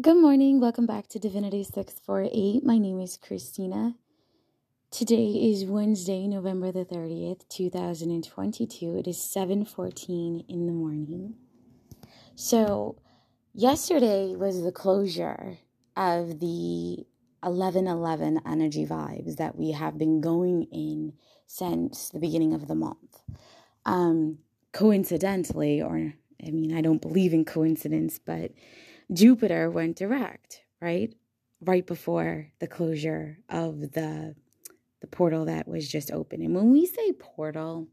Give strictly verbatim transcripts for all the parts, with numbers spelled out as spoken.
Good morning, welcome back to Divinity six forty-eight. My name is Christina. Today is Wednesday, November the thirtieth, two thousand twenty-two. It is seven fourteen in the morning. So, yesterday was the closure of the eleven eleven energy vibes that we have been going in since the beginning of the month. Um, coincidentally, or I mean, I don't believe in coincidence, but Jupiter went direct, right? Right before the closure of the the portal that was just open. And when we say portal,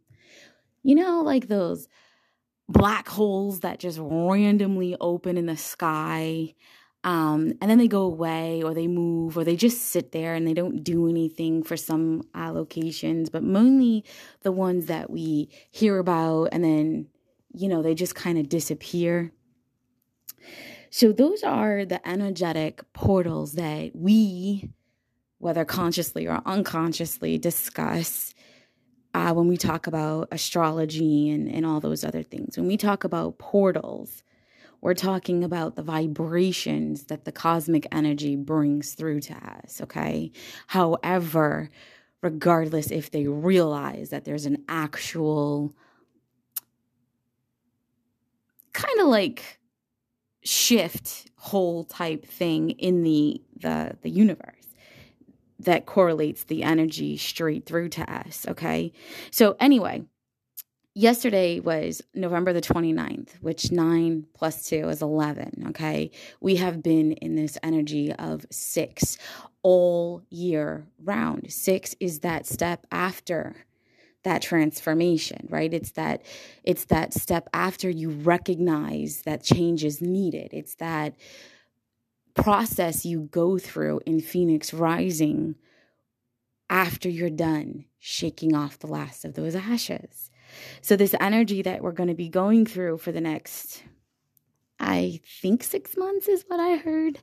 you know, like those black holes that just randomly open in the sky, um, and then they go away or they move or they just sit there and they don't do anything for some uh, locations, but mainly the ones that we hear about and then, you know, they just kind of disappear. So those are the energetic portals that we, whether consciously or unconsciously, discuss uh, when we talk about astrology and, and all those other things. When we talk about portals, we're talking about the vibrations that the cosmic energy brings through to us, okay? However, regardless if they realize that there's an actual kind of like shift whole type thing in the, the the universe that correlates the energy straight through to us, okay? So anyway, yesterday was November the twenty-ninth, which nine plus two is eleven, okay? We have been in this energy of six all year round. Six is that step after that transformation, right? It's that, it's that step after you recognize that change is needed. It's that process you go through in Phoenix rising after you're done shaking off the last of those ashes. So this energy that we're going to be going through for the next, I think six months is what I heard.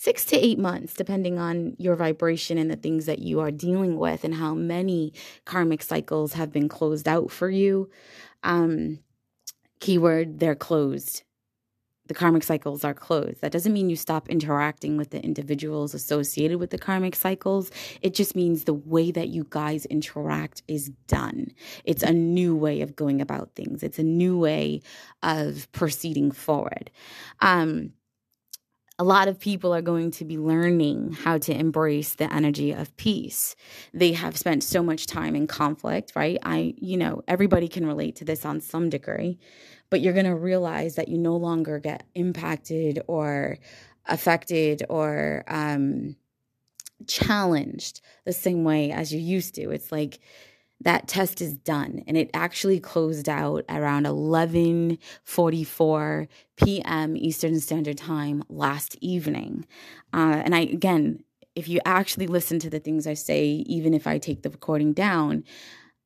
Six to eight months, depending on your vibration and the things that you are dealing with and how many karmic cycles have been closed out for you. Um, keyword, they're closed. The karmic cycles are closed. That doesn't mean you stop interacting with the individuals associated with the karmic cycles. It just means the way that you guys interact is done. It's a new way of going about things. It's a new way of proceeding forward. Um A lot of people are going to be learning how to embrace the energy of peace. They have spent so much time in conflict, right? I, you know, everybody can relate to this on some degree, but you're going to realize that you no longer get impacted or affected or um, challenged the same way as you used to. It's like that test is done, and it actually closed out around eleven forty-four p.m. Eastern Standard Time last evening. Uh, and I, again, if you actually listen to the things I say, even if I take the recording down,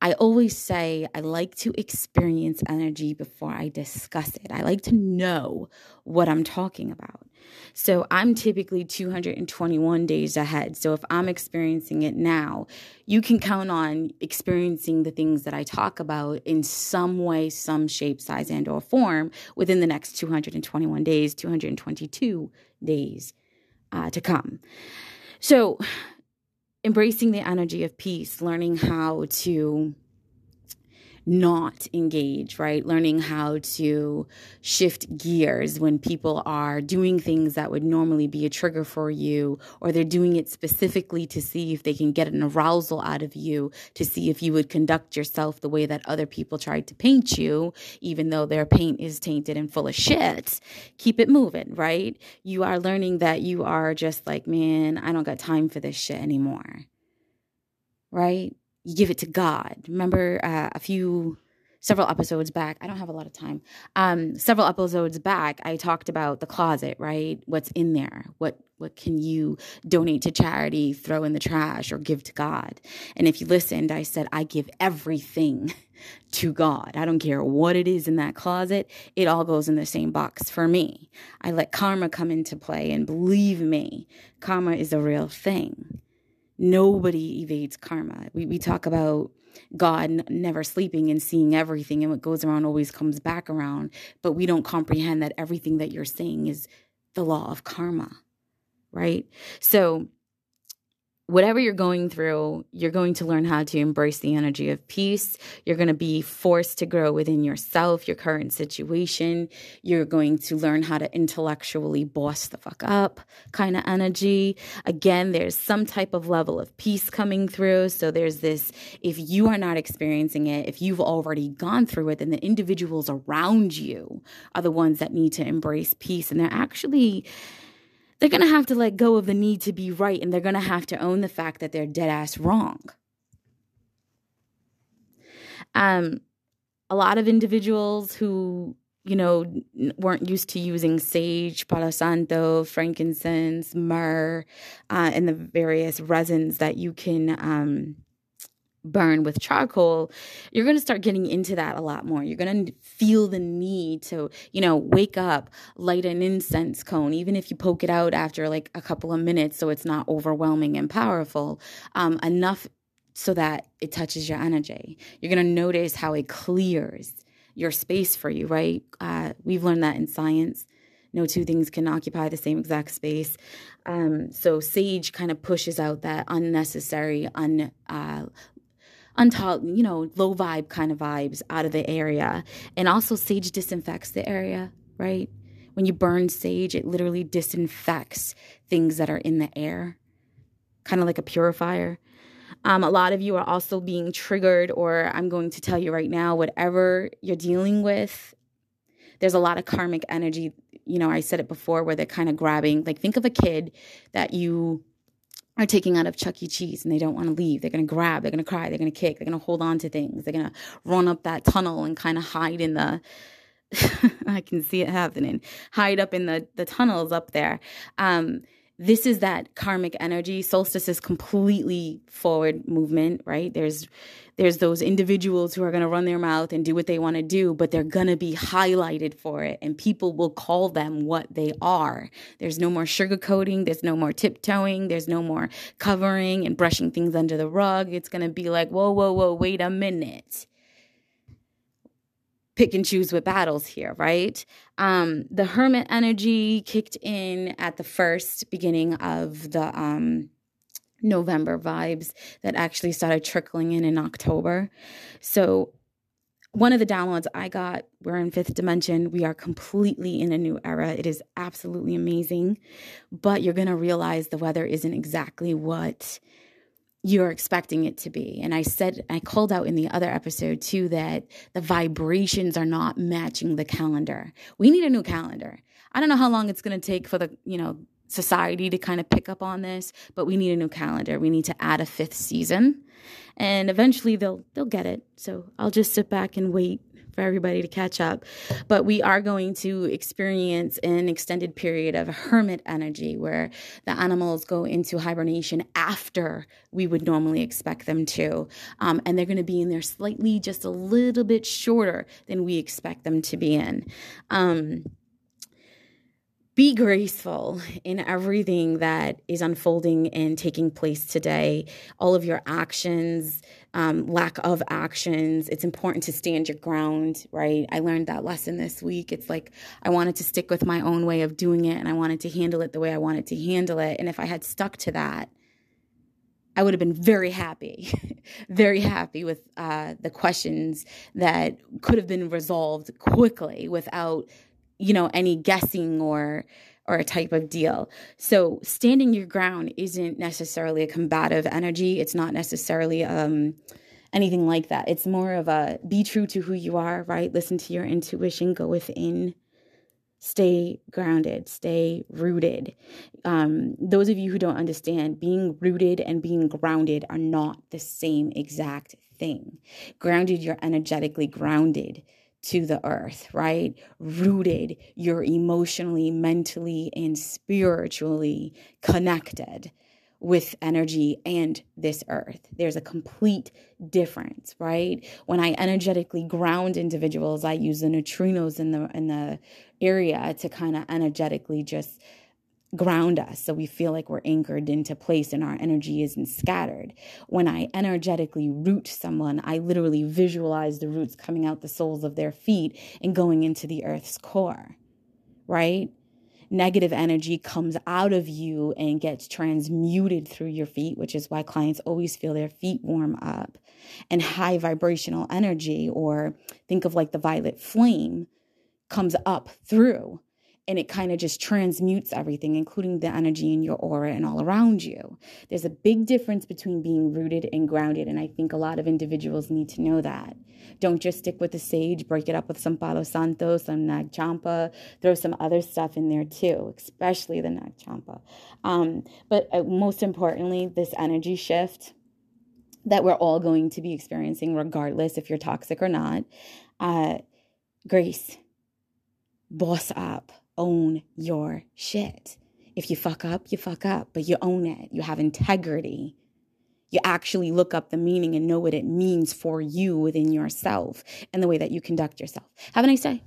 I always say I like to experience energy before I discuss it. I like to know what I'm talking about. So I'm typically two hundred twenty-one days ahead. So if I'm experiencing it now, you can count on experiencing the things that I talk about in some way, some shape, size, and or form within the next two hundred twenty-one days, two hundred twenty-two days uh, to come. So embracing the energy of peace, learning how to not engage, right? Learning how to shift gears when people are doing things that would normally be a trigger for you, or they're doing it specifically to see if they can get an arousal out of you, to see if you would conduct yourself the way that other people tried to paint you, even though their paint is tainted and full of shit. Keep it moving, right? You are learning that you are just like, man, I don't got time for this shit anymore, right? You give it to God. Remember uh, a few, several episodes back, I don't have a lot of time, um, several episodes back, I talked about the closet, right? What's in there? What what can you donate to charity, throw in the trash, or give to God? And if you listened, I said, I give everything to God. I don't care what it is in that closet. It all goes in the same box for me. I let karma come into play, and believe me, karma is a real thing. Nobody evades karma. We we talk about God never sleeping and seeing everything, and what goes around always comes back around. But we don't comprehend that everything that you're saying is the law of karma, right? So whatever you're going through, you're going to learn how to embrace the energy of peace. You're going to be forced to grow within yourself, your current situation. You're going to learn how to intellectually boss the fuck up kind of energy. Again, there's some type of level of peace coming through. So there's this, if you are not experiencing it, if you've already gone through it, then the individuals around you are the ones that need to embrace peace. And they're actually... they're going to have to let go of the need to be right, and they're going to have to own the fact that they're dead ass wrong. Um, a lot of individuals who, you know, weren't used to using sage, Palo Santo, frankincense, myrrh, uh, and the various resins that you can um, burn with charcoal, you're going to start getting into that a lot more. You're going to feel the need to, you know, wake up, light an incense cone, even if you poke it out after like a couple of minutes so it's not overwhelming and powerful, um, enough so that it touches your energy. You're going to notice how it clears your space for you, right? Uh, we've learned that in science. No two things can occupy the same exact space. Um, so sage kind of pushes out that unnecessary, un uh, Untaught, you know, low vibe kind of vibes out of the area. And also sage disinfects the area, right? When you burn sage, it literally disinfects things that are in the air, kind of like a purifier. Um, a lot of you are also being triggered, or I'm going to tell you right now, whatever you're dealing with, there's a lot of karmic energy. You know, I said it before where they're kind of grabbing, like think of a kid that you are taking out of Chuck E. Cheese and they don't want to leave. They're going to grab, they're going to cry, they're going to kick, they're going to hold on to things. They're going to run up that tunnel and kind of hide in the, I can see it happening, hide up in the, the tunnels up there. Um, this is that karmic energy. Solstice is completely forward movement, right? There's, there's those individuals who are going to run their mouth and do what they want to do, but they're going to be highlighted for it. And people will call them what they are. There's no more sugarcoating. There's no more tiptoeing. There's no more covering and brushing things under the rug. It's going to be like, whoa, whoa, whoa, wait a minute. Pick and choose with battles here, right? Um, the hermit energy kicked in at the first beginning of the um, November vibes that actually started trickling in in October. So one of the downloads I got, we're in fifth dimension. We are completely in a new era. It is absolutely amazing. But you're going to realize the weather isn't exactly what you're expecting it to be. And I said, I called out in the other episode too, that the vibrations are not matching the calendar. We need a new calendar. I don't know how long it's going to take for the, you know, society to kind of pick up on this, but we need a new calendar. We need to add a fifth season, and eventually they'll, they'll get it. So I'll just sit back and wait for everybody to catch up. But we are going to experience an extended period of hermit energy where the animals go into hibernation after we would normally expect them to. Um, and they're going to be in there slightly, just a little bit shorter than we expect them to be in. Um, Be graceful in everything that is unfolding and taking place today. All of your actions, um, lack of actions. It's important to stand your ground, right? I learned that lesson this week. It's like I wanted to stick with my own way of doing it, and I wanted to handle it the way I wanted to handle it. And if I had stuck to that, I would have been very happy, very happy with uh, the questions that could have been resolved quickly without you know, any guessing or or a type of deal. So standing your ground isn't necessarily a combative energy. It's not necessarily um, anything like that. It's more of a be true to who you are, right? Listen to your intuition, go within, stay grounded, stay rooted. Um, those of you who don't understand, being rooted and being grounded are not the same exact thing. Grounded, you're energetically grounded to the earth, right? Rooted, you're emotionally, mentally, and spiritually connected with energy and this earth. There's a complete difference, right? When I energetically ground individuals, I use the neutrinos in the in the area to kind of energetically just ground us so we feel like we're anchored into place and our energy isn't scattered. When I energetically root someone, I literally visualize the roots coming out the soles of their feet and going into the earth's core, right? Negative energy comes out of you and gets transmuted through your feet, which is why clients always feel their feet warm up. And high vibrational energy, or think of like the violet flame, comes up through, and it kind of just transmutes everything, including the energy in your aura and all around you. There's a big difference between being rooted and grounded, and I think a lot of individuals need to know that. Don't just stick with the sage. Break it up with some Palo Santo, some Nag Champa. Throw some other stuff in there too, especially the Nag Champa. Um, but uh, most importantly, this energy shift that we're all going to be experiencing, regardless if you're toxic or not. Uh, grace. Boss up. Own your shit. If you fuck up, you fuck up, but you own it. You have integrity. You actually look up the meaning and know what it means for you within yourself and the way that you conduct yourself. Have a nice day.